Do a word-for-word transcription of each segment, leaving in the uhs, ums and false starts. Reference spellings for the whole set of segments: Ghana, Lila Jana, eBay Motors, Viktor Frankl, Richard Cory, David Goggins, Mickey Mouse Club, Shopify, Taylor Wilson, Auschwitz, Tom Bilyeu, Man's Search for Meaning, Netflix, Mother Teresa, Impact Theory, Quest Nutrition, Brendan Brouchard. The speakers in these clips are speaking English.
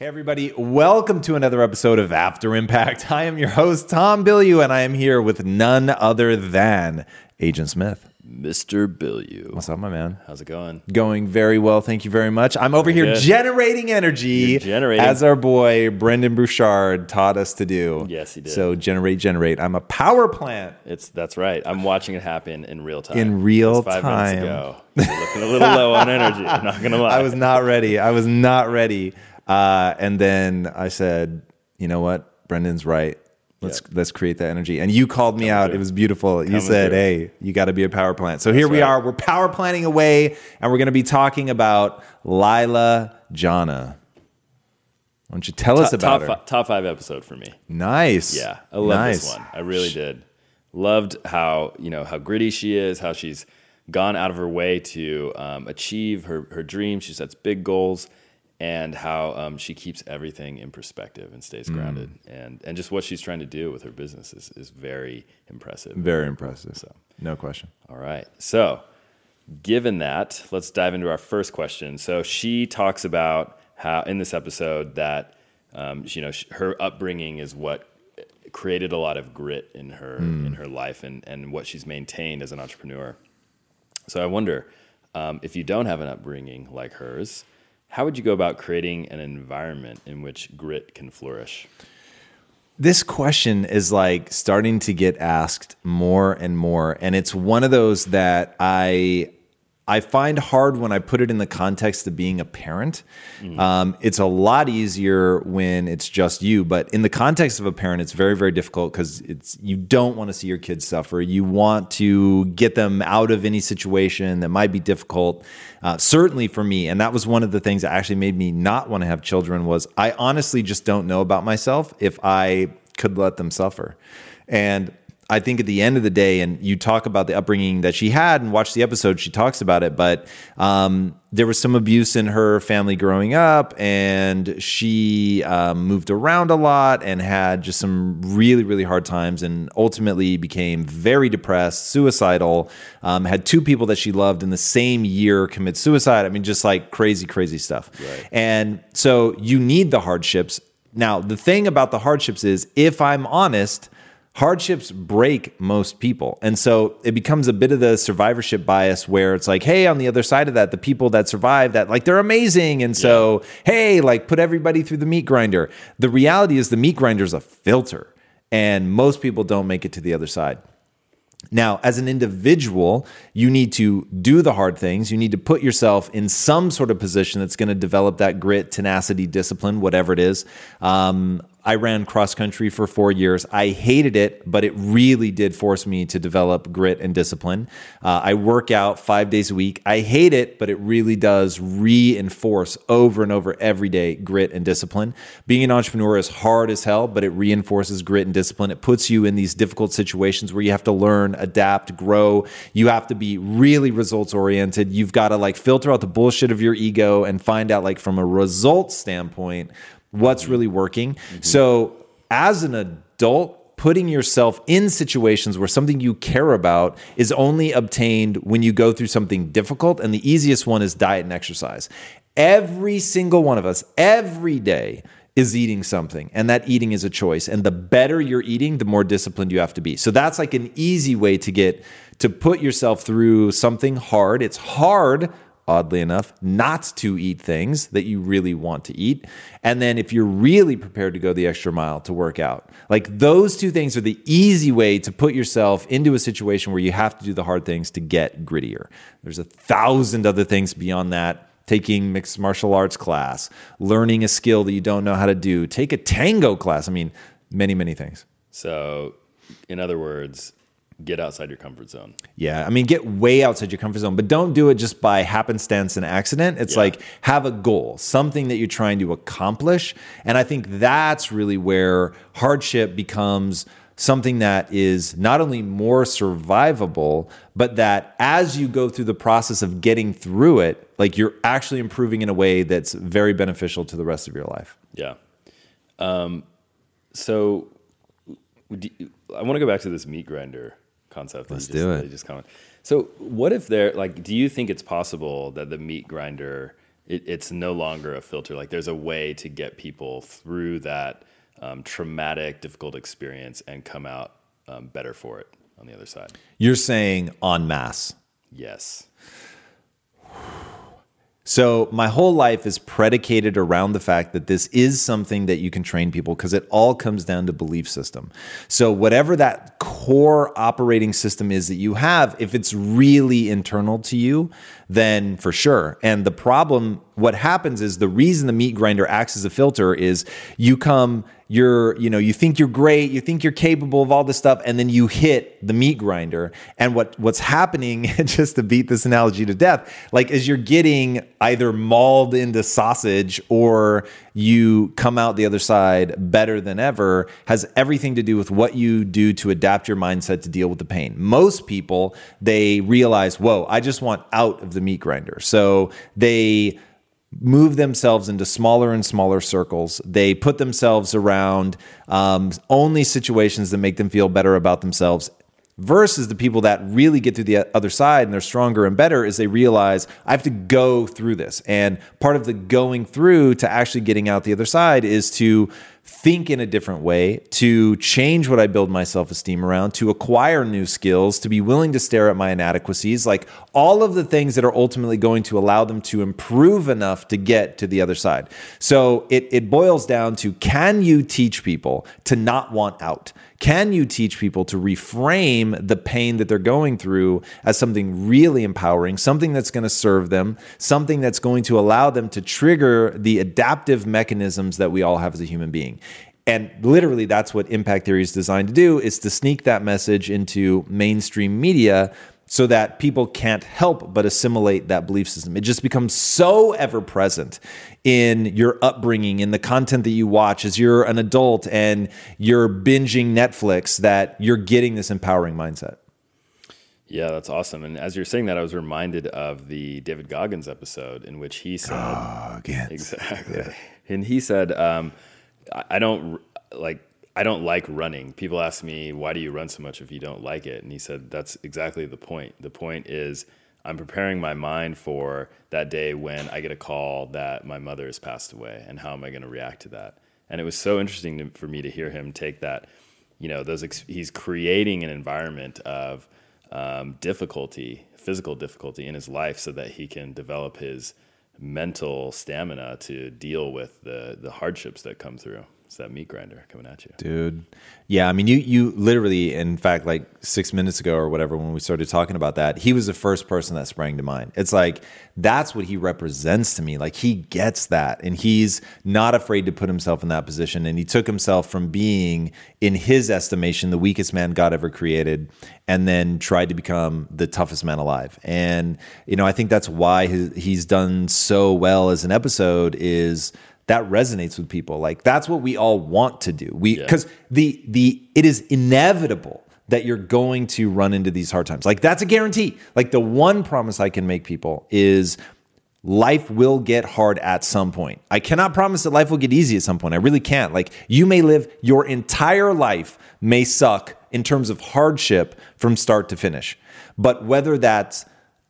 Hey everybody, welcome to another episode of After Impact. I am your host, Tom Bilyeu, and I am here with none other than Agent Smith. Mister Bilyeu. What's up, my man? How's it going? Going very well, thank you very much. I'm over very here good. generating energy, generating. As our boy Brendan Brouchard taught us to do. Yes, he did. So generate, generate. I'm a power plant. It's That's right. I'm watching it happen in real time. In real five time. Five minutes ago. You're looking a little low on energy. I'm not going to lie. I was not ready. I was not ready. Uh, and then I said, you know what? Brendan's right. Let's yep. let's create that energy. And you called me Coming out. Through. It was beautiful. Coming you said, through. hey, you got to be a power plant. So That's here we right. are. We're power planting away, and we're going to be talking about Lila Jana. Why don't you tell top, us about top her? Fi- top five episode for me. Nice. Yeah, I love nice. this one. I really did. Loved how, you know, how gritty she is, how she's gone out of her way to um, achieve her, her dreams. She sets big goals. And how um, she keeps everything in perspective and stays grounded. Mm. And and just what she's trying to do with her business is, is very impressive. Very impressive. So no question. All right. So given that, let's dive into our first question. So she talks about how in this episode that um, you know, her upbringing is what created a lot of grit in her mm. in her life and, and what she's maintained as an entrepreneur. So I wonder um, if you don't have an upbringing like hers, how would you go about creating an environment in which grit can flourish? This question is like starting to get asked more and more. And it's one of those that I I find hard when I put it in the context of being a parent. Mm. Um, it's a lot easier when it's just you. But in the context of a parent, it's very, very difficult because it's you don't want to see your kids suffer. You want to get them out of any situation that might be difficult, uh, certainly for me. And that was one of the things that actually made me not want to have children was I honestly just don't know about myself if I could let them suffer. And I think at the end of the day, and you talk about the upbringing that she had and watch the episode, she talks about it, but um, there was some abuse in her family growing up, and she um, moved around a lot and had just some really, really hard times and ultimately became very depressed, suicidal, um, had two people that she loved in the same year commit suicide. I mean, just like crazy, crazy stuff. Right. And so you need the hardships. Now, the thing about the hardships is, if I'm honest, hardships break most people. And so it becomes a bit of the survivorship bias where it's like, hey, on the other side of that, the people that survive that, like, they're amazing. And so, yeah. hey, like, put everybody through the meat grinder. The reality is the meat grinder is a filter, and most people don't make it to the other side. Now, as an individual, you need to do the hard things. You need to put yourself in some sort of position that's going to develop that grit, tenacity, discipline, whatever it is. Um, I ran cross country for four years. I hated it, but it really did force me to develop grit and discipline. Uh, I work out five days a week. I hate it, but it really does reinforce over and over every day grit and discipline. Being an entrepreneur is hard as hell, but it reinforces grit and discipline. It puts you in these difficult situations where you have to learn, adapt, grow. You have to be really results oriented. You've got to like filter out the bullshit of your ego and find out, like, from a results standpoint, what's really working. Mm-hmm. So as an adult, putting yourself in situations where something you care about is only obtained when you go through something difficult. And the easiest one is diet and exercise. Every single one of us, every day, is eating something, and that eating is a choice. And the better you're eating, the more disciplined you have to be. So that's like an easy way to get to put yourself through something hard. It's hard, oddly enough, not to eat things that you really want to eat. And then if you're really prepared to go the extra mile to work out, like those two things are the easy way to put yourself into a situation where you have to do the hard things to get grittier. There's a thousand other things beyond that. Taking mixed martial arts class, learning a skill that you don't know how to do, take a tango class. I mean, many, many things. So in other words, get outside your comfort zone. Yeah. I mean, get way outside your comfort zone, but don't do it just by happenstance and accident. It's yeah. like have a goal, something that you're trying to accomplish. And I think that's really where hardship becomes something that is not only more survivable, but that as you go through the process of getting through it, like you're actually improving in a way that's very beneficial to the rest of your life. Yeah. Um, so do you, I want to go back to this meat grinder concept. Let's do it. Just comment. So what if there, like, do you think it's possible that the meat grinder, it, it's no longer a filter? Like there's a way to get people through that Um, traumatic, difficult experience and come out um, better for it on the other side. You're saying en masse. Yes. So my whole life is predicated around the fact that this is something that you can train people because it all comes down to belief system. So whatever that core operating system is that you have, if it's really internal to you, then for sure. And the problem, what happens is the reason the meat grinder acts as a filter is you come... You're, you know, you think you're great, you think you're capable of all this stuff, and then you hit the meat grinder. And what, what's happening, just to beat this analogy to death, like is you're getting either mauled into sausage or you come out the other side better than ever, has everything to do with what you do to adapt your mindset to deal with the pain. Most people, they realize, whoa, I just want out of the meat grinder. So they move themselves into smaller and smaller circles. They put themselves around um, only situations that make them feel better about themselves versus the people that really get to the other side and they're stronger and better is they realize I have to go through this. And part of the going through to actually getting out the other side is to think in a different way, to change what I build my self-esteem around, to acquire new skills, to be willing to stare at my inadequacies, like all of the things that are ultimately going to allow them to improve enough to get to the other side. So it, it boils down to, can you teach people to not want out? Can you teach people to reframe the pain that they're going through as something really empowering, something that's going to serve them, something that's going to allow them to trigger the adaptive mechanisms that we all have as a human being? And literally that's what Impact Theory is designed to do, is to sneak that message into mainstream media so that people can't help but assimilate that belief system. It just becomes so ever-present in your upbringing, in the content that you watch as you're an adult and you're binging Netflix, that you're getting this empowering mindset. Yeah, that's awesome. And as you're saying that, I was reminded of the David Goggins episode in which he said... Goggins. Exactly. Yeah. And he said, um, I don't like... I don't like running. People ask me, why do you run so much if you don't like it? And he said, that's exactly the point. The point is I'm preparing my mind for that day when I get a call that my mother has passed away, and how am I going to react to that? And it was so interesting to, for me to hear him take that, you know, those ex- he's creating an environment of um, difficulty, physical difficulty in his life so that he can develop his mental stamina to deal with the the hardships that come through. It's that meat grinder coming at you. Dude. Yeah, I mean, you you literally, in fact, like six minutes ago or whatever, when we started talking about that, he was the first person that sprang to mind. It's like, that's what he represents to me. Like, he gets that, and he's not afraid to put himself in that position. And he took himself from being, in his estimation, the weakest man God ever created, and then tried to become the toughest man alive. And, you know, I think that's why his, he's done so well as an episode is... that resonates with people. Like, that's what we all want to do. We, because yeah. the, the, it is inevitable that you're going to run into these hard times. Like, that's a guarantee. Like, the one promise I can make people is life will get hard at some point. I cannot promise that life will get easy at some point. I really can't. Like, you may live your entire life may suck in terms of hardship from start to finish, but whether that's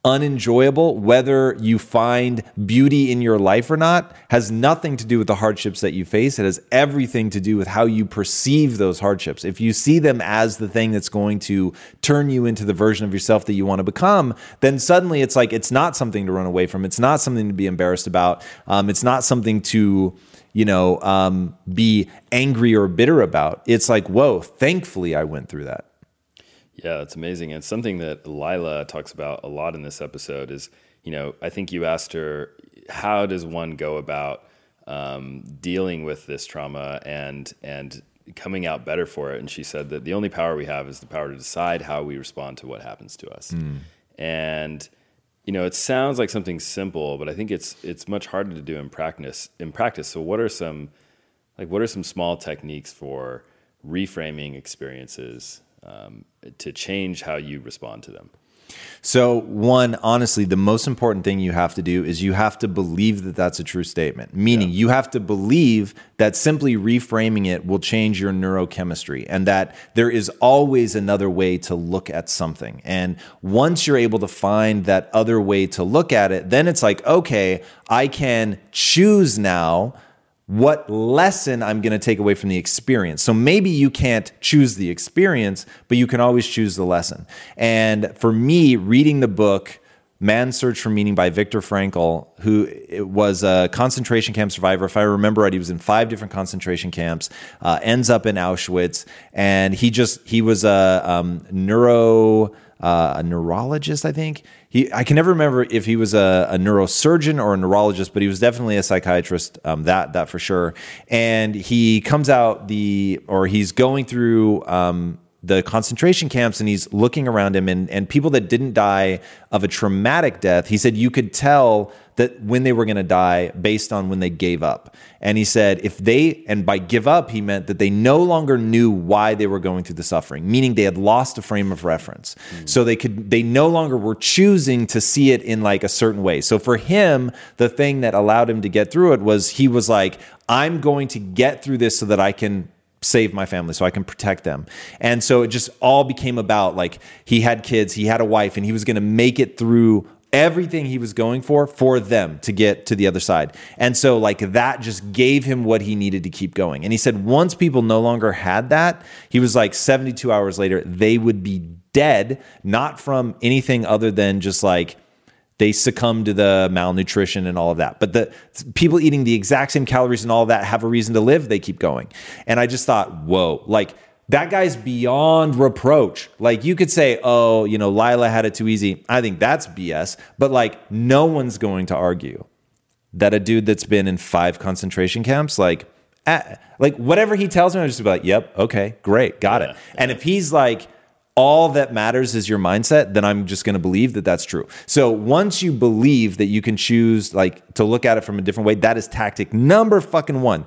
unenjoyable, whether you find beauty in your life or not, has nothing to do with the hardships that you face. It has everything to do with how you perceive those hardships. If you see them as the thing that's going to turn you into the version of yourself that you want to become, then suddenly it's like, it's not something to run away from. It's not something to be embarrassed about. Um, it's not something to, you know, um, be angry or bitter about. It's like, whoa, thankfully I went through that. Yeah, it's amazing. And something that Lila talks about a lot in this episode is, you know, I think you asked her, how does one go about um, dealing with this trauma and and coming out better for it? And she said that the only power we have is the power to decide how we respond to what happens to us. Mm. And, you know, it sounds like something simple, but I think it's it's much harder to do in practice. In practice, so what are some like what are some small techniques for reframing experiences Um, to change how you respond to them? So one, honestly, the most important thing you have to do is you have to believe that that's a true statement, meaning yeah. you have to believe that simply reframing it will change your neurochemistry and that there is always another way to look at something. And once you're able to find that other way to look at it, then it's like, okay, I can choose now what lesson I'm going to take away from the experience. So maybe you can't choose the experience, but you can always choose the lesson. And for me, reading the book Man's Search for Meaning by Viktor Frankl, who was a concentration camp survivor. If I remember right, he was in five different concentration camps, uh, ends up in Auschwitz. And he just, he was a um, neuro... Uh, a neurologist, I think. He, I can never remember if he was a, a neurosurgeon or a neurologist, but he was definitely a psychiatrist, um, that that for sure. And he comes out the, or he's going through um, the concentration camps and he's looking around him and, and people that didn't die of a traumatic death, he said you could tell that when they were going to die based on when they gave up. And he said, if they, and by give up, he meant that they no longer knew why they were going through the suffering, meaning they had lost a frame of reference. Mm. So they could, they no longer were choosing to see it in like a certain way. So for him, the thing that allowed him to get through it was he was like, I'm going to get through this so that I can save my family, so I can protect them. And so it just all became about like, he had kids, he had a wife, and he was going to make it through everything he was going for, for them to get to the other side. And so like that just gave him what he needed to keep going. And he said, once people no longer had that, he was like seventy-two hours later, they would be dead, not from anything other than just like, they succumb to the malnutrition and all of that. But the people eating the exact same calories and all of that have a reason to live, they keep going. And I just thought, whoa, like that guy's beyond reproach. Like you could say, oh, you know, Lila had it too easy. I think that's B S. But like no one's going to argue that a dude that's been in five concentration camps, like, at, like whatever he tells me, I'm just like, yep, okay, great, got yeah. it. And if he's like, all that matters is your mindset, then I'm just going to believe that that's true. So once you believe that you can choose like to look at it from a different way, that is tactic number fucking one.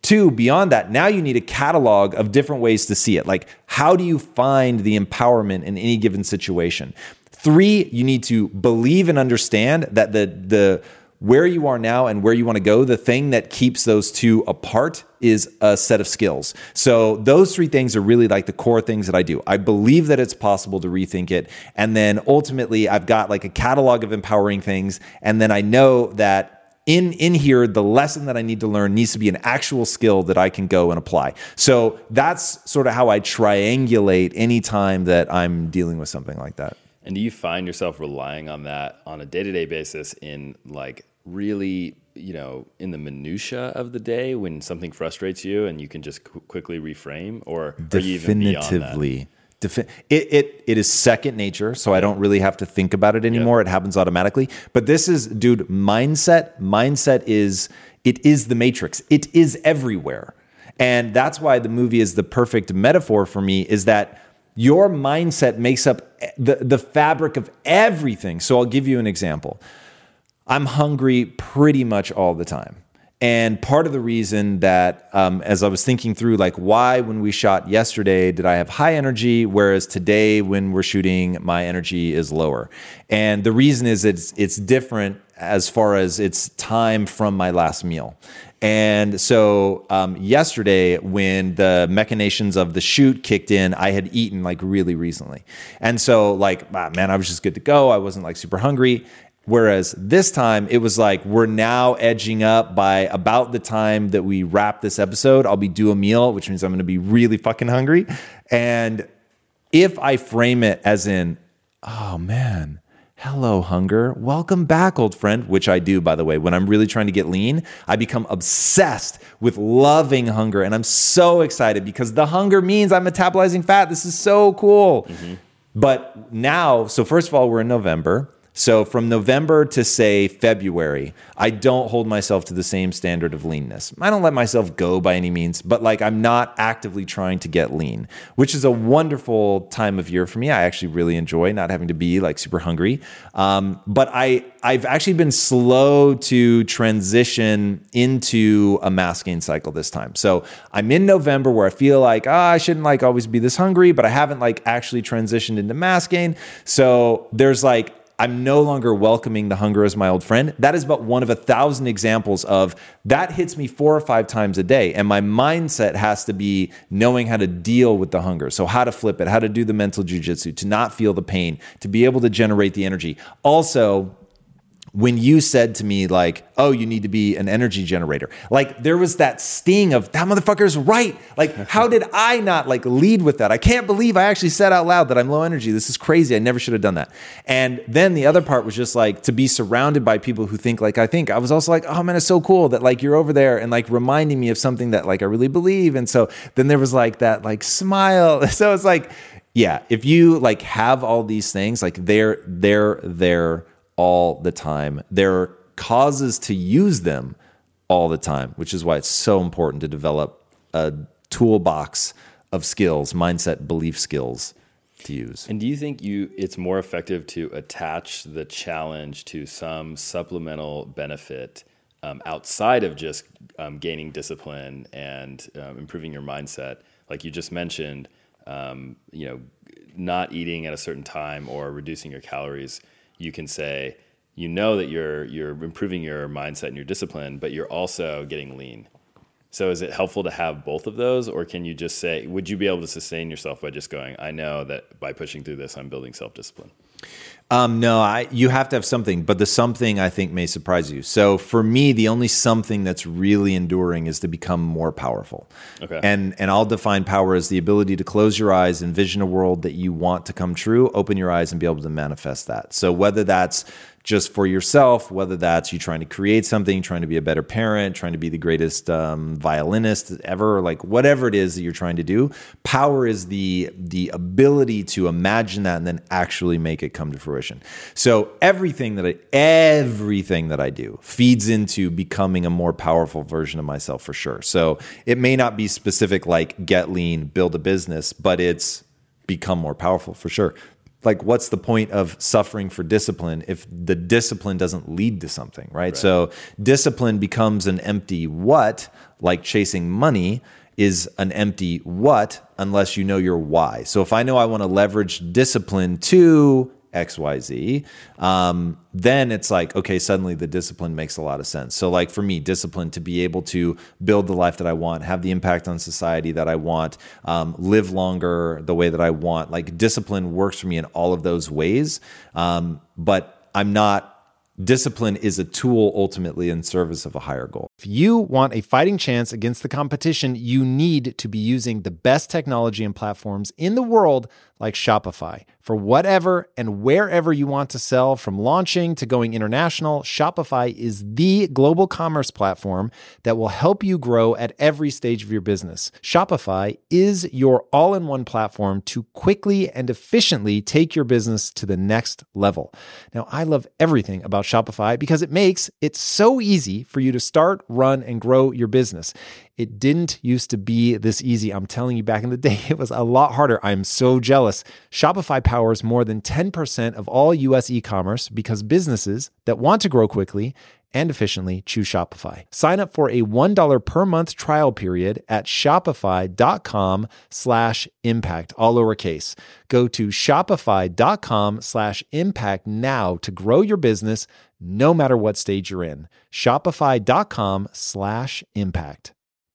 Two, beyond that, now you need a catalog of different ways to see it. Like how do you find the empowerment in any given situation? Three, you need to believe and understand that the the where you are now and where you want to go, the thing that keeps those two apart is a set of skills. So those three things are really like the core things that I do. I believe that it's possible to rethink it. And then ultimately I've got like a catalog of empowering things. And then I know that in, in here, the lesson that I need to learn needs to be an actual skill that I can go and apply. So that's sort of how I triangulate any time that I'm dealing with something like that. And do you find yourself relying on that on a day-to-day basis in like really, you know, in the minutia of the day when something frustrates you and you can just qu- quickly reframe, or are you even beyond that? Defi- it, it, it is second nature. So I don't really have to think about it anymore. Yep. It happens automatically, but this is dude mindset. Mindset is, it is the matrix. It is everywhere. And that's why the movie is the perfect metaphor for me, is that your mindset makes up the, the fabric of everything. So I'll give you an example. I'm hungry pretty much all the time. And part of the reason that, um, as I was thinking through, like, why when we shot yesterday did I have high energy, whereas today when we're shooting, my energy is lower. And the reason is it's it's different as far as it's time from my last meal. And so um, yesterday, when the machinations of the shoot kicked in, I had eaten like really recently. And so like, man, I was just good to go. I wasn't like super hungry. Whereas this time, it was like, we're now edging up by about the time that we wrap this episode, I'll be due a meal, which means I'm going to be really fucking hungry. And if I frame it as in, oh man, hello, hunger. Welcome back, old friend, which I do, by the way. When I'm really trying to get lean, I become obsessed with loving hunger. And I'm so excited because the hunger means I'm metabolizing fat. This is so cool. Mm-hmm. But now, so first of all, we're in November. So from November to, say, February, I don't hold myself to the same standard of leanness. I don't let myself go by any means, but like I'm not actively trying to get lean, which is a wonderful time of year for me. I actually really enjoy not having to be like super hungry. Um, but I, I've actually been slow to transition into a masking cycle this time. So I'm in November where I feel like, oh, I shouldn't like always be this hungry, but I haven't like actually transitioned into masking. So there's like, I'm no longer welcoming the hunger as my old friend. That is but one of a thousand examples of that hits me four or five times a day. And my mindset has to be knowing how to deal with the hunger. So how to flip it, how to do the mental jujitsu, to not feel the pain, to be able to generate the energy. Also, when you said to me like, oh, you need to be an energy generator, like there was that sting of that motherfucker's right. Like how did I not like lead with that? I can't believe I actually said out loud that I'm low energy. This is crazy. I never should have done that. And then the other part was just like to be surrounded by people who think like I think. I was also like, oh man, it's so cool that like you're over there and like reminding me of something that like I really believe. And so then there was like that like smile. So it's like, yeah, if you like have all these things, like they're, they're, they're, all the time. There are causes to use them all the time, which is why it's so important to develop a toolbox of skills, mindset, belief skills to use. And do you think you it's more effective to attach the challenge to some supplemental benefit um, outside of just um, gaining discipline and um, improving your mindset? Like you just mentioned, um, you know, not eating at a certain time or reducing your calories. You can say, you know that you're you're improving your mindset and your discipline, but you're also getting lean. So is it helpful to have both of those? Or can you just say, would you be able to sustain yourself by just going, I know that by pushing through this, I'm building self-discipline? Um, no, I, you have to have something, but the something I think may surprise you. So for me, the only something that's really enduring is to become more powerful. Okay. And, and I'll define power as the ability to close your eyes, envision a world that you want to come true, open your eyes and be able to manifest that. So whether that's just for yourself, whether that's you trying to create something, trying to be a better parent, trying to be the greatest um, violinist ever, like whatever it is that you're trying to do, power is the the ability to imagine that and then actually make it come to fruition. So everything that I, everything that I do feeds into becoming a more powerful version of myself for sure. So it may not be specific like get lean, build a business, but it's become more powerful for sure. Like, what's the point of suffering for discipline if the discipline doesn't lead to something, right? right? So discipline becomes an empty what, like chasing money is an empty what unless you know your why. So if I know I want to leverage discipline to X, Y, Z, um, then it's like, okay, suddenly the discipline makes a lot of sense. So like for me, discipline to be able to build the life that I want, have the impact on society that I want, um, live longer the way that I want, like discipline works for me in all of those ways. Um, but I'm not, discipline is a tool ultimately in service of a higher goal. If you want a fighting chance against the competition, you need to be using the best technology and platforms in the world like Shopify. For whatever and wherever you want to sell, from launching to going international, Shopify is the global commerce platform that will help you grow at every stage of your business. Shopify is your all-in-one platform to quickly and efficiently take your business to the next level. Now, I love everything about Shopify because it makes it so easy for you to start, run, and grow your business. It didn't used to be this easy. I'm telling you, back in the day, it was a lot harder. I'm so jealous. Shopify powers more than ten percent of all U S e-commerce because businesses that want to grow quickly and efficiently, choose Shopify. Sign up for a one dollar per month trial period at shopify.com slash impact, all lowercase. Go to shopify.com slash impact now to grow your business no matter what stage you're in. Shopify.com slash impact.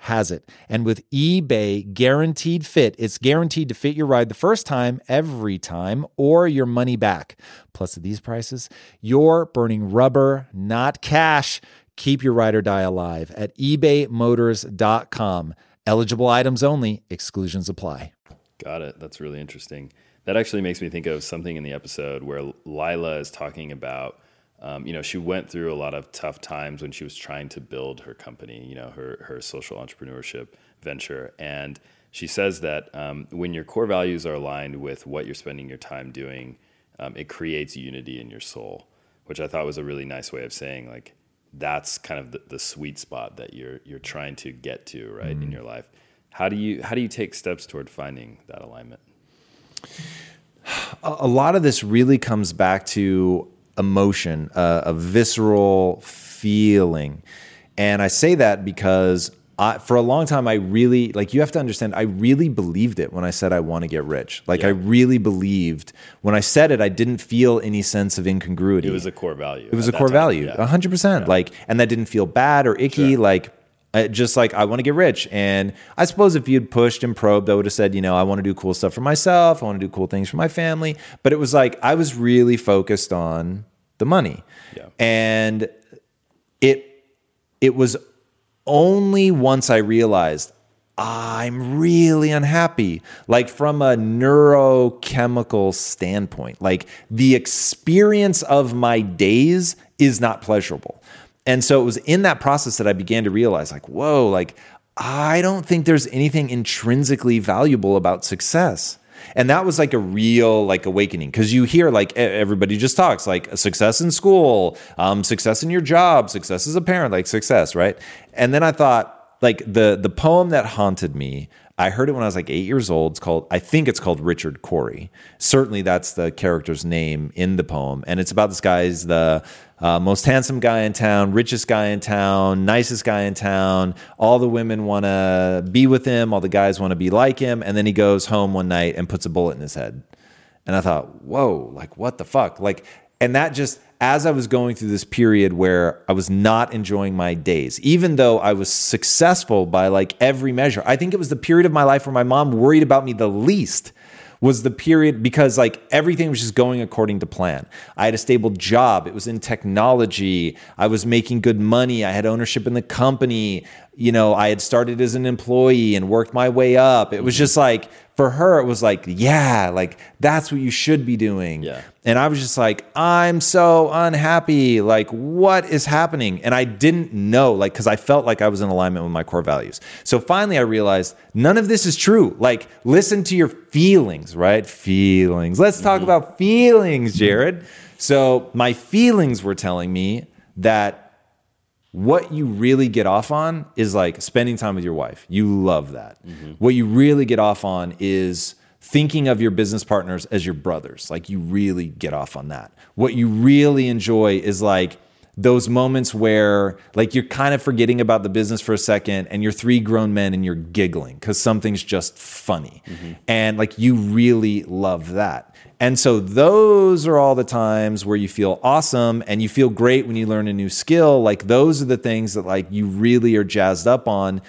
has it. And with eBay Guaranteed Fit, it's guaranteed to fit your ride the first time, every time, or your money back. Plus, at these prices, you're burning rubber, not cash. Keep your ride or die alive at ebay motors dot com. Eligible items only. Exclusions apply. Got it. That's really interesting. That actually makes me think of something in the episode where Lila is talking about Um, you know, she went through a lot of tough times when she was trying to build her company, you know, her, her social entrepreneurship venture. And she says that um, when your core values are aligned with what you're spending your time doing, um, it creates unity in your soul, which I thought was a really nice way of saying, like, that's kind of the, the sweet spot that you're you're trying to get to, right, mm-hmm. in your life. How do you how do you take steps toward finding that alignment? A, a lot of this really comes back to emotion, uh, a visceral feeling. And I say that because I, for a long time, I really, like, you have to understand, I really believed it when I said I want to get rich. Like, yeah. I really believed when I said it, I didn't feel any sense of incongruity. It was a core value. It was a core time. value, a hundred percent. Like, and that didn't feel bad or icky. Sure. Like, I, just like, I want to get rich. And I suppose if you'd pushed and probed, I would have said, you know, I want to do cool stuff for myself. I want to do cool things for my family. But it was like, I was really focused on the money. Yeah. And it, it was only once I realized I'm really unhappy, like from a neurochemical standpoint, like the experience of my days is not pleasurable. And so it was in that process that I began to realize, like, whoa, like, I don't think there's anything intrinsically valuable about success. And that was like a real, like, awakening, because you hear, like, everybody just talks like success in school, um, success in your job, success as a parent, like success, right? And then I thought, like, the the poem that haunted me, I heard it when I was like eight years old. It's called, I think it's called Richard Cory. Certainly that's the character's name in the poem. And it's about this guy's the uh, most handsome guy in town, richest guy in town, nicest guy in town. All the women want to be with him. All the guys want to be like him. And then he goes home one night and puts a bullet in his head. And I thought, whoa, like, what the fuck? Like, and that just, as I was going through this period where I was not enjoying my days, even though I was successful by, like, every measure, I think it was the period of my life where my mom worried about me the least, was the period, because, like, everything was just going according to plan. I had a stable job. It was in technology. I was making good money. I had ownership in the company. You know, I had started as an employee and worked my way up. It was just like, for her, it was like, yeah, like, that's what you should be doing. Yeah. And I was just like, I'm so unhappy. Like, what is happening? And I didn't know, like, because I felt like I was in alignment with my core values. So finally I realized none of this is true. Like, listen to your feelings, right? Feelings. Let's talk mm-hmm. about feelings, Jared. So my feelings were telling me that what you really get off on is, like, spending time with your wife. You love that. Mm-hmm. What you really get off on is thinking of your business partners as your brothers. Like, you really get off on that. What you really enjoy is, like, those moments where, like, you're kind of forgetting about the business for a second and you're three grown men and you're giggling because something's just funny. Mm-hmm. And, like, you really love that. And so those are all the times where you feel awesome and you feel great when you learn a new skill. Like, those are the things that, like, you really are jazzed up on.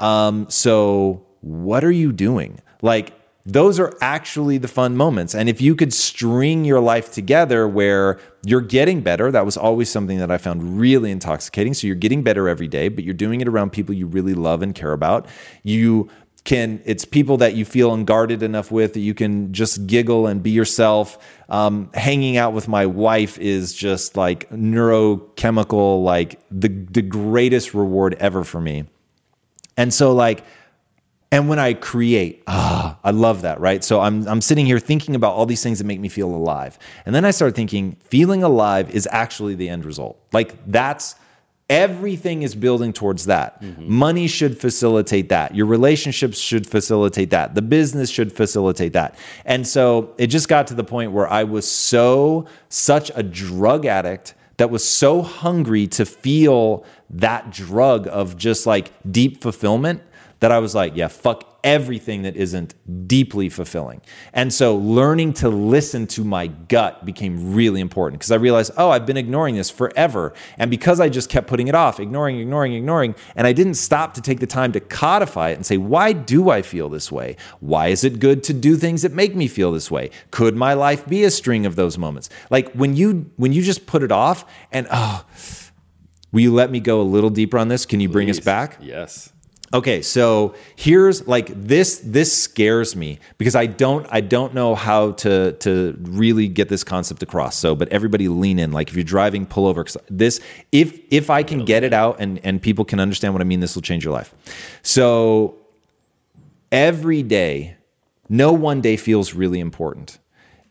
Um, so what are you doing? Like, those are actually the fun moments. And if you could string your life together where you're getting better, that was always something that I found really intoxicating. So you're getting better every day, but you're doing it around people you really love and care about. You can, it's people that you feel unguarded enough with that you can just giggle and be yourself. Um, hanging out with my wife is just like neurochemical, like the, the greatest reward ever for me. And so like, and when I create, ah, I love that, right? So I'm I'm sitting here thinking about all these things that make me feel alive. And then I start thinking, feeling alive is actually the end result. Like that's, everything is building towards that. Mm-hmm. Money should facilitate that. Your relationships should facilitate that. The business should facilitate that. And so it just got to the point where I was so, such a drug addict that was so hungry to feel that drug of just like deep fulfillment that I was like, yeah, fuck everything that isn't deeply fulfilling. And so learning to listen to my gut became really important because I realized, oh, I've been ignoring this forever. And because I just kept putting it off, ignoring, ignoring, ignoring, and I didn't stop to take the time to codify it and say, why do I feel this way? Why is it good to do things that make me feel this way? Could my life be a string of those moments? Like when you when you just put it off and, oh, will you let me go a little deeper on this? Can you Please. Bring us back? Yes. Okay, so here's like this. This scares me because I don't. I don't know how to to really get this concept across. So, but everybody lean in. Like if you're driving, pull over. This, if if I can get it out and and people can understand what I mean, this will change your life. So every day, no one day feels really important.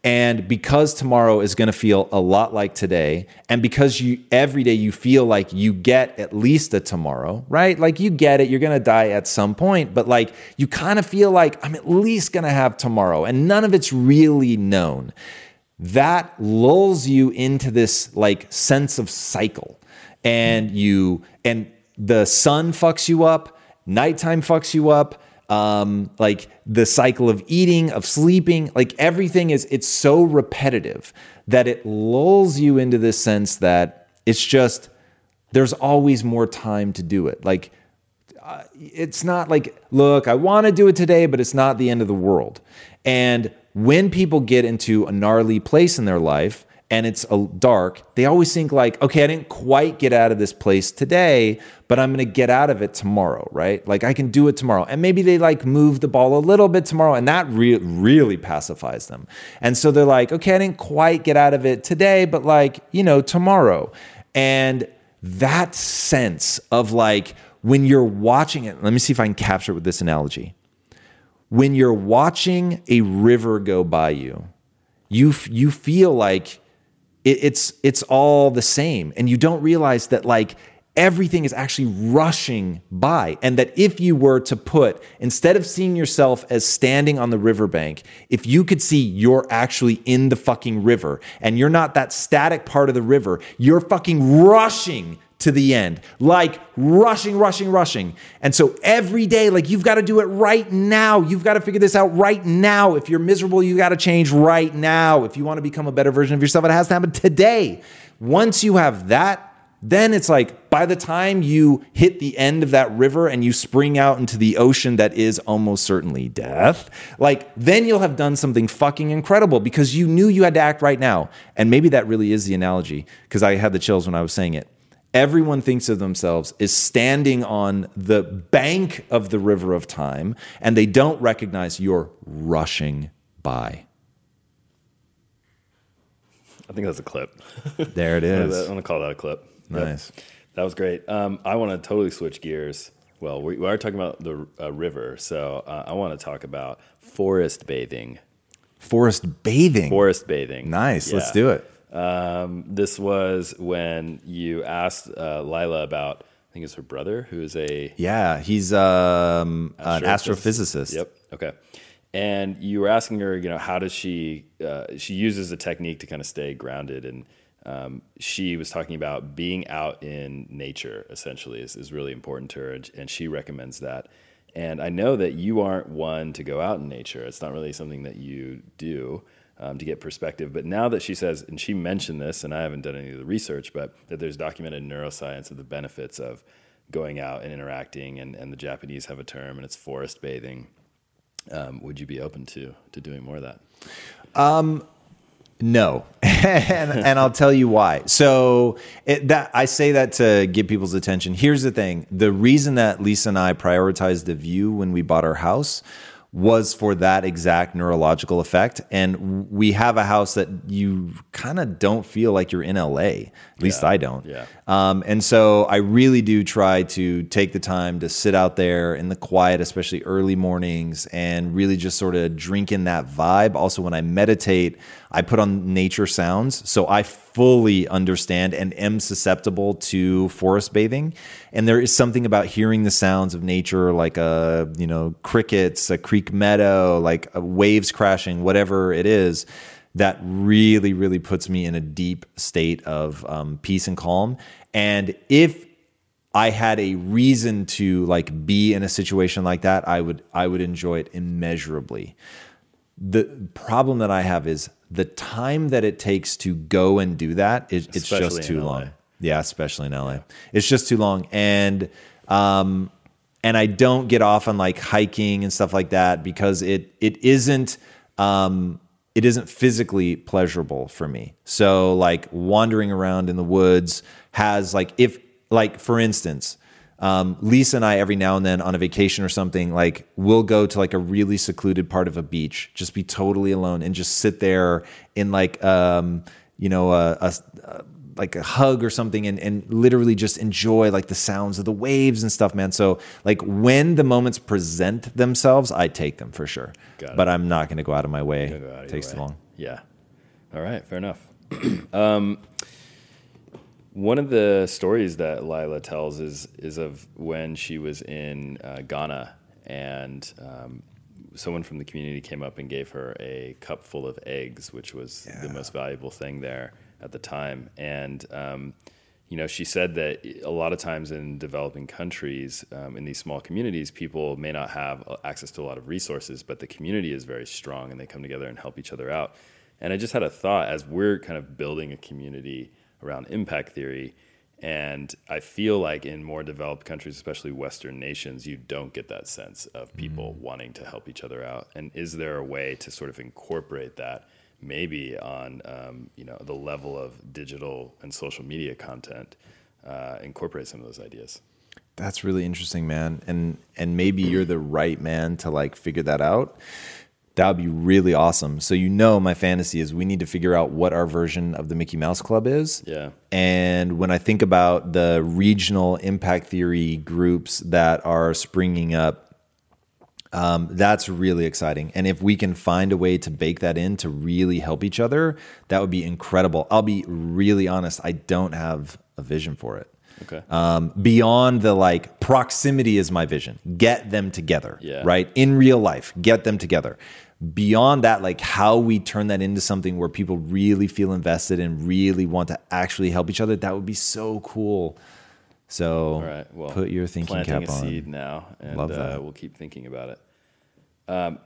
And because tomorrow is going to feel a lot like today, and because you every day you feel like you get at least a tomorrow, right? Like you get it, you're going to die at some point, but like you kind of feel like I'm at least going to have tomorrow, and none of it's really known. That lulls you into this like sense of cycle, and you and the sun fucks you up, nighttime fucks you up. Um, like the cycle of eating, of sleeping, like everything is, it's so repetitive that it lulls you into this sense that it's just, there's always more time to do it. Like, uh, it's not like, look, I want to do it today, but it's not the end of the world. And when people get into a gnarly place in their life and it's a dark, they always think like, okay, I didn't quite get out of this place today, but I'm gonna get out of it tomorrow, right? Like I can do it tomorrow. And maybe they like move the ball a little bit tomorrow and that re- really pacifies them. And so they're like, okay, I didn't quite get out of it today, but like, you know, tomorrow. And that sense of like, when you're watching it, let me see if I can capture it with this analogy. When you're watching a river go by you, you, you feel like, It's it's all the same. And you don't realize that like everything is actually rushing by. And that if you were to put, instead of seeing yourself as standing on the riverbank, if you could see you're actually in the fucking river and you're not that static part of the river, you're fucking rushing to the end, like rushing, rushing, rushing. And so every day, like you've got to do it right now. You've got to figure this out right now. If you're miserable, you got to change right now. If you want to become a better version of yourself, it has to happen today. Once you have that, then it's like by the time you hit the end of that river and you spring out into the ocean that is almost certainly death, like then you'll have done something fucking incredible because you knew you had to act right now. And maybe that really is the analogy because I had the chills when I was saying it. Everyone thinks of themselves as standing on the bank of the river of time, and they don't recognize you're rushing by. I think that's a clip. There it is. I'm going to call that a clip. Nice. Yep. That was great. Um, I want to totally switch gears. Well, we, we are talking about the uh, river, so uh, I want to talk about forest bathing. Forest bathing? Forest bathing. Nice. Yeah. Let's do it. Um, this was when you asked uh, Lila about, I think it's her brother, who is a... Yeah, he's um, astrophysicist. an astrophysicist. Yep, okay. And you were asking her, you know, how does she... Uh, she uses a technique to kind of stay grounded, and um, she was talking about being out in nature, essentially, is, is really important to her, and she recommends that. And I know that you aren't one to go out in nature. It's not really something that you do. Um, to get perspective. But now that she says, and she mentioned this, and I haven't done any of the research, but that there's documented neuroscience of the benefits of going out and interacting, and, and the Japanese have a term, and it's forest bathing. Um, would you be open to to doing more of that? Um, no. and, and I'll tell you why. So it, that I say that to get people's attention. Here's the thing. The reason that Lisa and I prioritized the view when we bought our house was for that exact neurological effect. And we have a house that you kind of don't feel like you're in L A. At least yeah. I don't. Yeah. Um, and so I really do try to take the time to sit out there in the quiet, especially early mornings, and really just sort of drink in that vibe. Also, when I meditate, I put on nature sounds. So I fully understand and am susceptible to forest bathing. And there is something about hearing the sounds of nature, like a, you know, crickets, a creek meadow, like waves crashing, whatever it is, that really, really puts me in a deep state of um, peace and calm. And if I had a reason to like be in a situation like that, I would, I would enjoy it immeasurably. The problem that I have is the time that it takes to go and do that, it, it's just too long. Yeah, especially in L A. Yeah. It's just too long. And um, and I don't get off on like hiking and stuff like that because it it isn't um, it isn't physically pleasurable for me. So like wandering around in the woods has like if like for instance. Um, Lisa and I, every now and then on a vacation or something, like we'll go to like a really secluded part of a beach, just be totally alone and just sit there in like, um, you know, a, a, a like a hug or something and, and literally just enjoy like the sounds of the waves and stuff, man. So like when the moments present themselves, I take them for sure, but I'm not going to go out of my way. Go out of it takes way. too long. Yeah. All right. Fair enough. um, One of the stories that Lila tells is is of when she was in uh, Ghana, and um, someone from the community came up and gave her a cup full of eggs, which was yeah. the most valuable thing there at the time. And um, you know, she said that a lot of times in developing countries, um, in these small communities, people may not have access to a lot of resources, but the community is very strong, and they come together and help each other out. And I just had a thought as we're kind of building a community around impact theory. And I feel like in more developed countries, especially Western nations, you don't get that sense of people mm-hmm. wanting to help each other out. And is there a way to sort of incorporate that maybe on, um, you know, the level of digital and social media content, uh, incorporate some of those ideas? That's really interesting, man. And, and maybe you're the right man to like figure that out. That would be really awesome. So you know my fantasy is we need to figure out what our version of the Mickey Mouse Club is. Yeah. And when I think about the regional impact theory groups that are springing up, um, that's really exciting. And if we can find a way to bake that in to really help each other, that would be incredible. I'll be really honest. I don't have a vision for it. Okay. Um, beyond the like proximity is my vision, get them together, yeah. right? In real life, get them together. Beyond that, like how we turn that into something where people really feel invested and really want to actually help each other. That would be so cool. So All right. well, put your thinking cap on. Planting a seed now, and Love that. Uh, we'll keep thinking about it. Um,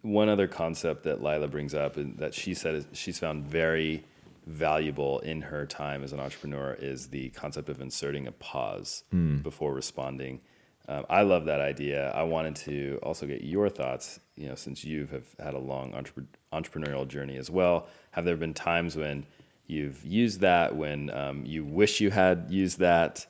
one other concept that Lila brings up and that she said is she's found very valuable in her time as an entrepreneur is the concept of inserting a pause mm. before responding. Um, I love that idea. I wanted to also get your thoughts, you know, since you have had a long entre- entrepreneurial journey as well. Have there been times when you've used that, when um, you wish you had used that?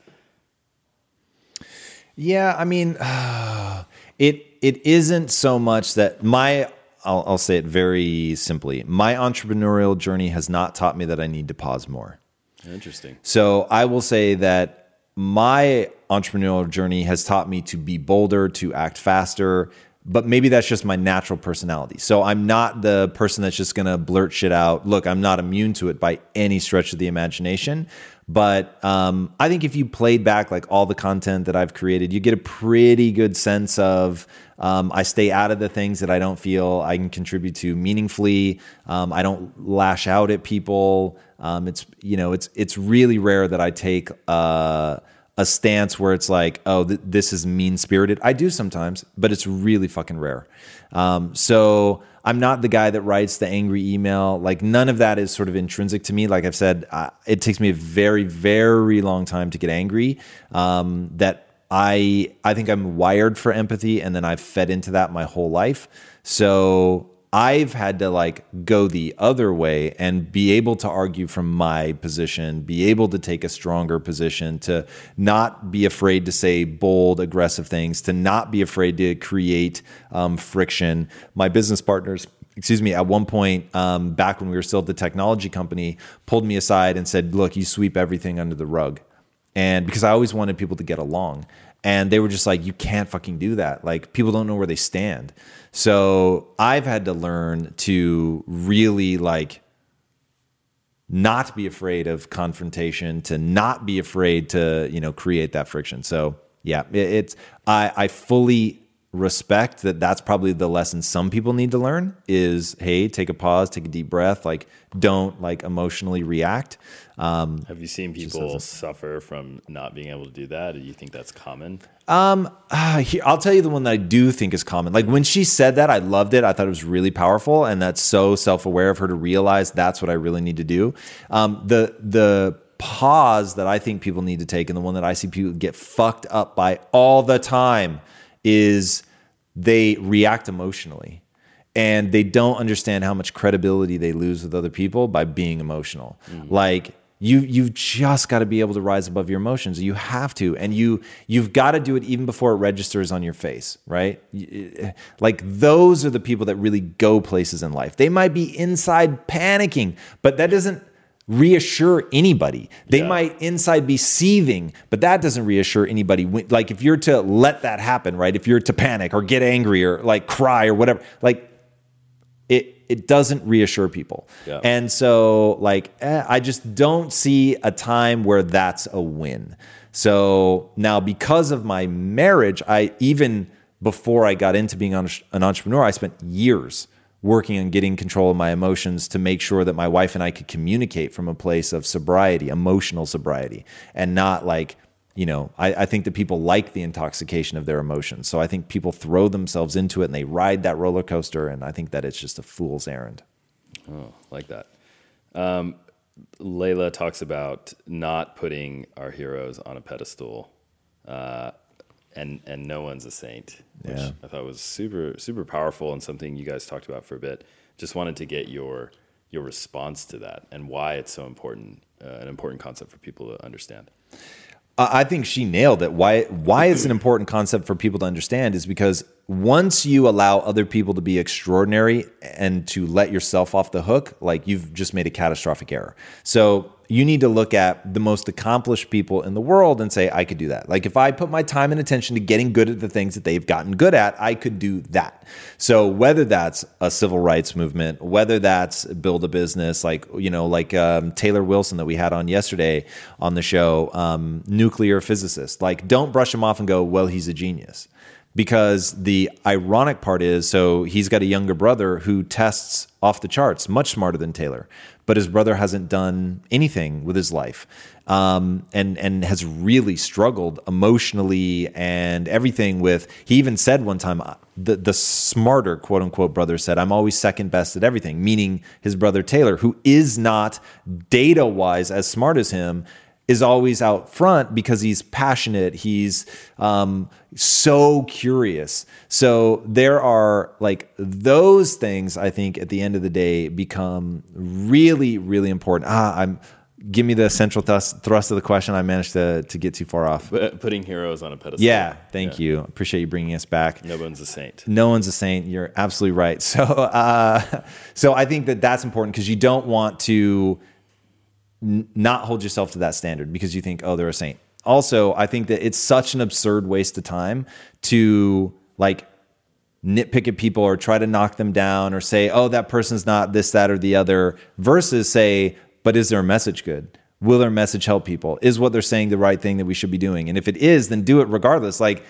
Yeah, I mean, uh, it it isn't so much that my I'll, I'll say it very simply. My entrepreneurial journey has not taught me that I need to pause more. Interesting. So I will say that my entrepreneurial journey has taught me to be bolder, to act faster, but maybe that's just my natural personality. So I'm not the person that's just going to blurt shit out. Look, I'm not immune to it by any stretch of the imagination. But um, I think if you played back like all the content that I've created, you get a pretty good sense of um, I stay out of the things that I don't feel I can contribute to meaningfully. Um, I don't lash out at people. Um, it's you know it's it's really rare that I take uh, a stance where it's like, oh, th- this is mean-spirited. I do sometimes, but it's really fucking rare. Um, so I'm not the guy that writes the angry email. Like none of that is sort of intrinsic to me. Like I've said, I, it takes me a very, very long time to get angry. Um, that I, I think I'm wired for empathy, and then I've fed into that my whole life. So I've had to like go the other way and be able to argue from my position, be able to take a stronger position, to not be afraid to say bold, aggressive things, to not be afraid to create um, friction. My business partners, excuse me, at one point um, back when we were still at the technology company, pulled me aside and said, look, you sweep everything under the rug. And because I always wanted people to get along. And they were just like, you can't fucking do that. Like, people don't know where they stand. So I've had to learn to really like not be afraid of confrontation, to not be afraid to, you know, create that friction. So yeah, it's, I, I fully respect that. That's probably the lesson some people need to learn is, hey, take a pause, take a deep breath. Like, don't like emotionally react. Um, Have you seen people suffer from not being able to do that? Do you think that's common? Um, I'll tell you the one that I do think is common. Like, when she said that, I loved it. I thought it was really powerful. And that's so self-aware of her to realize that's what I really need to do. Um, the, the pause that I think people need to take, and the one that I see people get fucked up by all the time, is they react emotionally, and they don't understand how much credibility they lose with other people by being emotional. Mm-hmm. Like, you, you've just got to be able to rise above your emotions. You have to, and you, you've got to do it even before it registers on your face, right? Like, those are the people that really go places in life. They might be inside panicking, but that doesn't reassure anybody. They yeah. might inside be seething, but that doesn't reassure anybody. Like, if you're to let that happen, right? If you're to panic or get angry or like cry or whatever, like it, it doesn't reassure people. Yeah. And so like, eh, I just don't see a time where that's a win. So now, because of my marriage, I, even before I got into being an entrepreneur, I spent years working on getting control of my emotions to make sure that my wife and I could communicate from a place of sobriety, emotional sobriety, and not like, you know, I, I think that people like the intoxication of their emotions. So I think people throw themselves into it and they ride that roller coaster. And I think that it's just a fool's errand. Oh, like that. Um, Layla talks about not putting our heroes on a pedestal, uh, and and no one's a saint, which yeah. I thought was super, super powerful and something you guys talked about for a bit. Just wanted to get your your response to that and why it's so important, uh, an important concept for people to understand. Uh, I think she nailed it. Why, why it's an important concept for people to understand is because once you allow other people to be extraordinary and to let yourself off the hook, like, you've just made a catastrophic error. So you need to look at the most accomplished people in the world and say, I could do that. Like, if I put my time and attention to getting good at the things that they've gotten good at, I could do that. So whether that's a civil rights movement, whether that's build a business, like, you know, like um, Taylor Wilson that we had on yesterday on the show, um, nuclear physicist, like, don't brush him off and go, well, he's a genius. Because the ironic part is, so he's got a younger brother who tests off the charts, much smarter than Taylor, but his brother hasn't done anything with his life, um, and and has really struggled emotionally and everything with, he even said one time, the, the smarter, quote unquote, brother said, I'm always second best at everything, meaning his brother Taylor, who is not data-wise as smart as him, is always out front because he's passionate. He's um, so curious. So there are like those things, I think, at the end of the day become really, really important. Ah, I'm give me the central thrust, thrust of the question. I managed to to get too far off. Putting heroes on a pedestal. Yeah, thank yeah. you. Appreciate you bringing us back. No one's a saint. No one's a saint. You're absolutely right. So, uh, so I think that that's important because you don't want to not hold yourself to that standard because you think, oh, they're a saint. Also, I think that it's such an absurd waste of time to like nitpick at people or try to knock them down or say, oh, that person's not this, that, or the other, versus say, but is their message good? Will their message help people? Is what they're saying the right thing that we should be doing? And if it is, then do it regardless. Like,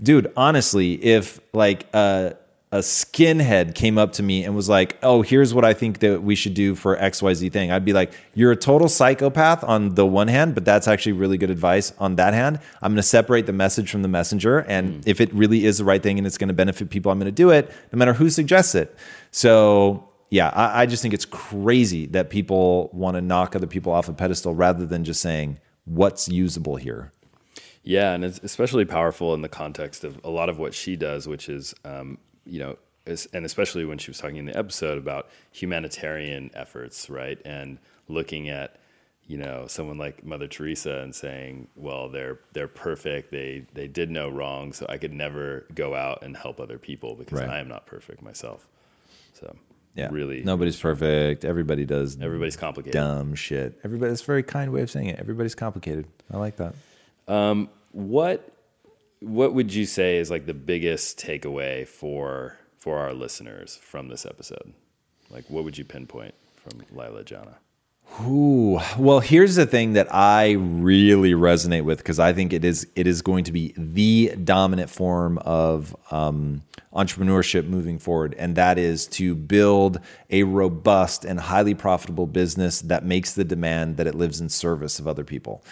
dude, honestly, if like uh a skinhead came up to me and was like, oh, here's what I think that we should do for X Y Z thing, I'd be like, you're a total psychopath on the one hand, but that's actually really good advice on that hand. I'm going to separate the message from the messenger. And mm. if it really is the right thing and it's going to benefit people, I'm going to do it no matter who suggests it. So yeah, I, I just think it's crazy that people want to knock other people off a pedestal rather than just saying what's usable here. Yeah. And it's especially powerful in the context of a lot of what she does, which is, um, you know, and especially when she was talking in the episode about humanitarian efforts, right? And looking at, you know, someone like Mother Teresa and saying, well, they're, they're perfect. They, they did no wrong. So I could never go out and help other people because right. I am not perfect myself. So yeah, really, nobody's perfect. Everybody does. Everybody's complicated. Dumb shit. Everybody. That's a very kind way of saying it. Everybody's complicated. I like that. Um, what, what would you say is like the biggest takeaway for, for our listeners from this episode? Like, what would you pinpoint from Lila Jana? Ooh, well, here's the thing that I really resonate with, because I think it is it is going to be the dominant form of um, entrepreneurship moving forward, and that is to build a robust and highly profitable business that makes the demand that it lives in service of other people.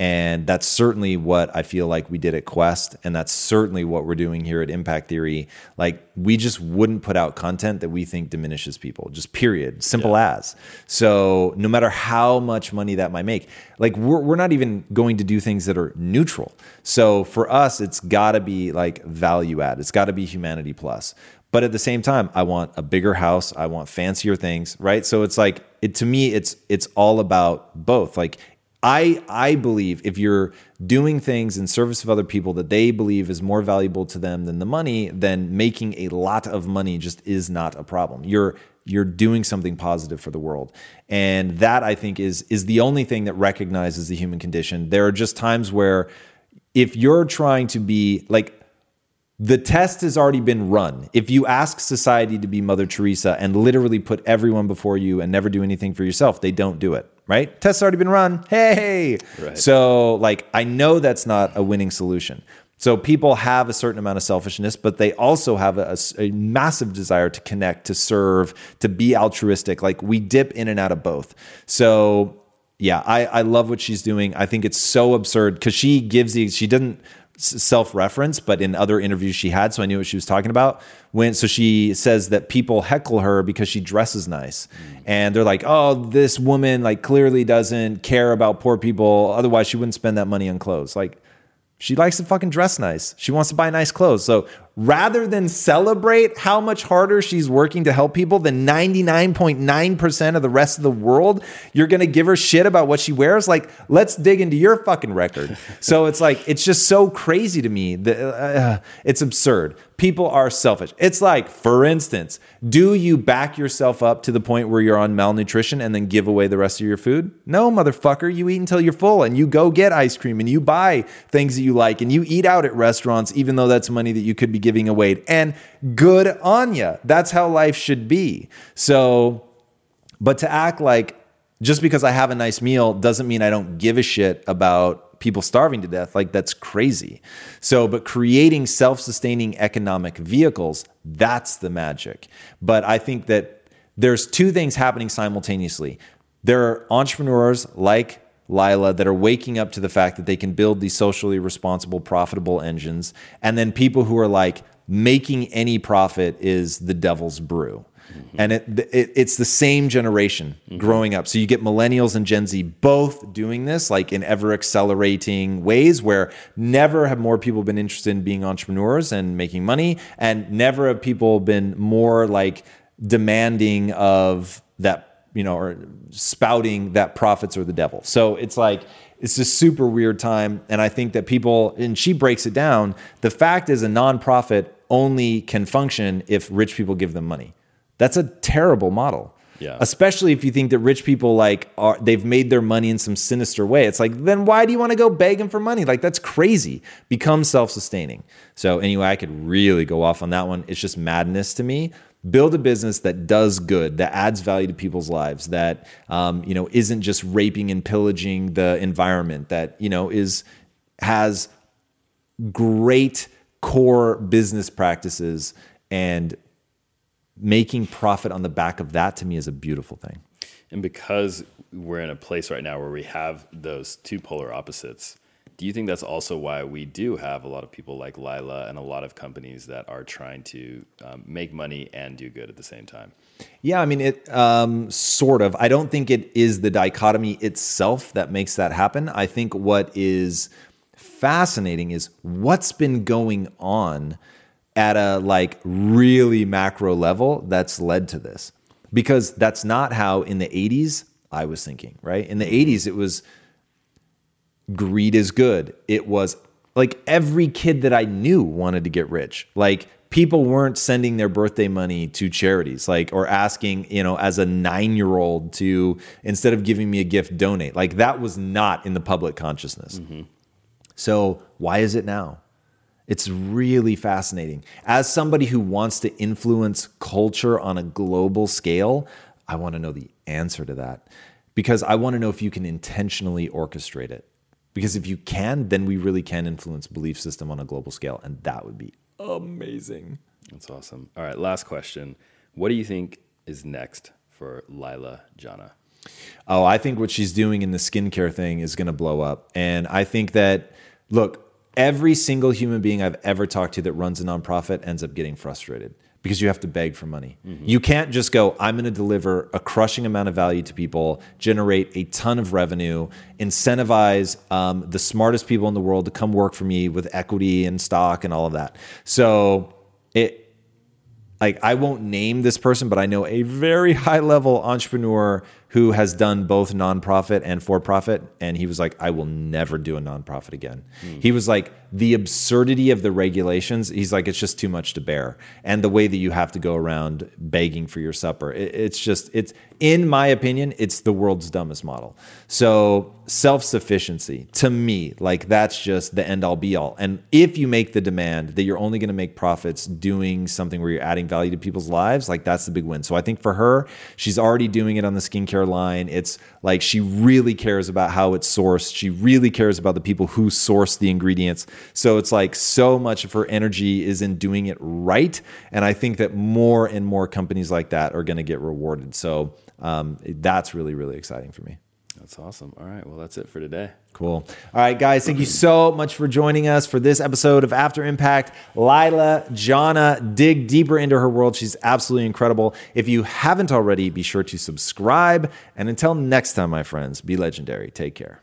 And that's certainly what I feel like we did at Quest, and that's certainly what we're doing here at Impact Theory. Like, we just wouldn't put out content that we think diminishes people, just period, simple yeah. as. So no matter how much money that might make, like we're, we're not even going to do things that are neutral. So for us, it's gotta be like value add. It's gotta be humanity plus. But at the same time, I want a bigger house. I want fancier things, right? So it's like, it, to me, it's, it's all about both. Like I, I believe if you're doing things in service of other people that they believe is more valuable to them than the money, then making a lot of money just is not a problem. You're You're doing something positive for the world. And that, I think, is is the only thing that recognizes the human condition. There are just times where if you're trying to be like, the test has already been run. If you ask society to be Mother Teresa and literally put everyone before you and never do anything for yourself, they don't do it, right? Test's already been run. Hey. Right. So like, I know that's not a winning solution. So people have a certain amount of selfishness, but they also have a, a, a massive desire to connect, to serve, to be altruistic. Like, we dip in and out of both. So yeah, I, I love what she's doing. I think it's so absurd because she gives these, she didn't self-reference, but in other interviews she had, so I knew what she was talking about. When so she says that people heckle her because she dresses nice, mm. and they're like, "Oh, this woman like clearly doesn't care about poor people. Otherwise, she wouldn't spend that money on clothes." Like, she likes to fucking dress nice. She wants to buy nice clothes. So rather than celebrate how much harder she's working to help people than ninety-nine point nine percent of the rest of the world, you're going to give her shit about what she wears? Like, let's dig into your fucking record. So it's like, it's just so crazy to me. That, uh, it's absurd. People are selfish. It's like, for instance, do you back yourself up to the point where you're on malnutrition and then give away the rest of your food? No, motherfucker. You eat until you're full, and you go get ice cream, and you buy things that you like, and you eat out at restaurants, even though that's money that you could be giving away. And good on ya. That's how life should be. So, but to act like just because I have a nice meal doesn't mean I don't give a shit about people starving to death. Like, that's crazy. So, but creating self-sustaining economic vehicles, that's the magic. But I think that there's two things happening simultaneously. There are entrepreneurs like Lila that are waking up to the fact that they can build these socially responsible, profitable engines. And then people who are like, making any profit is the devil's brew. Mm-hmm. And it, it it's the same generation mm-hmm. growing up. So you get millennials and Gen Z both doing this, like in ever accelerating ways, where never have more people been interested in being entrepreneurs and making money, and never have people been more like demanding of that, you know, or spouting that profits are the devil. So it's like, it's a super weird time. And I think that people, and she breaks it down, the fact is a nonprofit only can function if rich people give them money. That's a terrible model. Yeah. Especially if you think that rich people like are they've made their money in some sinister way. It's like, then why do you want to go begging for money? Like, that's crazy. Become self-sustaining. So anyway, I could really go off on that one. It's just madness to me. Build a business that does good, that adds value to people's lives, that um, you know, isn't just raping and pillaging the environment, that, you know, is has great core business practices, and making profit on the back of that, to me, is a beautiful thing. And because we're in a place right now where we have those two polar opposites, do you think that's also why we do have a lot of people like Lila and a lot of companies that are trying to um, make money and do good at the same time? Yeah, I mean, it um, sort of. I don't think it is the dichotomy itself that makes that happen. I think what is fascinating is what's been going on at a like really macro level that's led to this, because that's not how in the eighties I was thinking, right? In the eighties, it was greed is good. It was like every kid that I knew wanted to get rich. Like people weren't sending their birthday money to charities, like, or asking, you know, as a nine-year-old to, instead of giving me a gift, donate. Like that was not in the public consciousness. Mm-hmm. So why is it now? It's really fascinating. As somebody who wants to influence culture on a global scale, I want to know the answer to that, because I want to know if you can intentionally orchestrate it. Because if you can, then we really can influence belief system on a global scale, and that would be amazing. That's awesome. All right, last question. What do you think is next for Lila Jana? Oh, I think what she's doing in the skincare thing is going to blow up. And I think that, look, every single human being I've ever talked to that runs a nonprofit ends up getting frustrated because you have to beg for money. Mm-hmm. You can't just go, I'm going to deliver a crushing amount of value to people, generate a ton of revenue, incentivize um, the smartest people in the world to come work for me with equity and stock and all of that. So it, like, I won't name this person, but I know a very high level entrepreneur who has done both nonprofit and for-profit. And he was like, I will never do a nonprofit again. Mm. He was like, the absurdity of the regulations, he's like, it's just too much to bear. And the way that you have to go around begging for your supper, it, it's just, it's, in my opinion, it's the world's dumbest model. So self-sufficiency, to me, like that's just the end all be all. And if you make the demand that you're only gonna make profits doing something where you're adding value to people's lives, like that's the big win. So I think for her, she's already doing it on the skincare line. It's like she really cares about how it's sourced. She really cares about the people who source the ingredients. So it's like so much of her energy is in doing it right. And I think that more and more companies like that are going to get rewarded. So um, that's really, really exciting for me. That's awesome. All right. Well, that's it for today. Cool. All right, guys. Thank you so much for joining us for this episode of After Impact. Lila Jana, dig deeper into her world. She's absolutely incredible. If you haven't already, be sure to subscribe. And until next time, my friends, be legendary. Take care.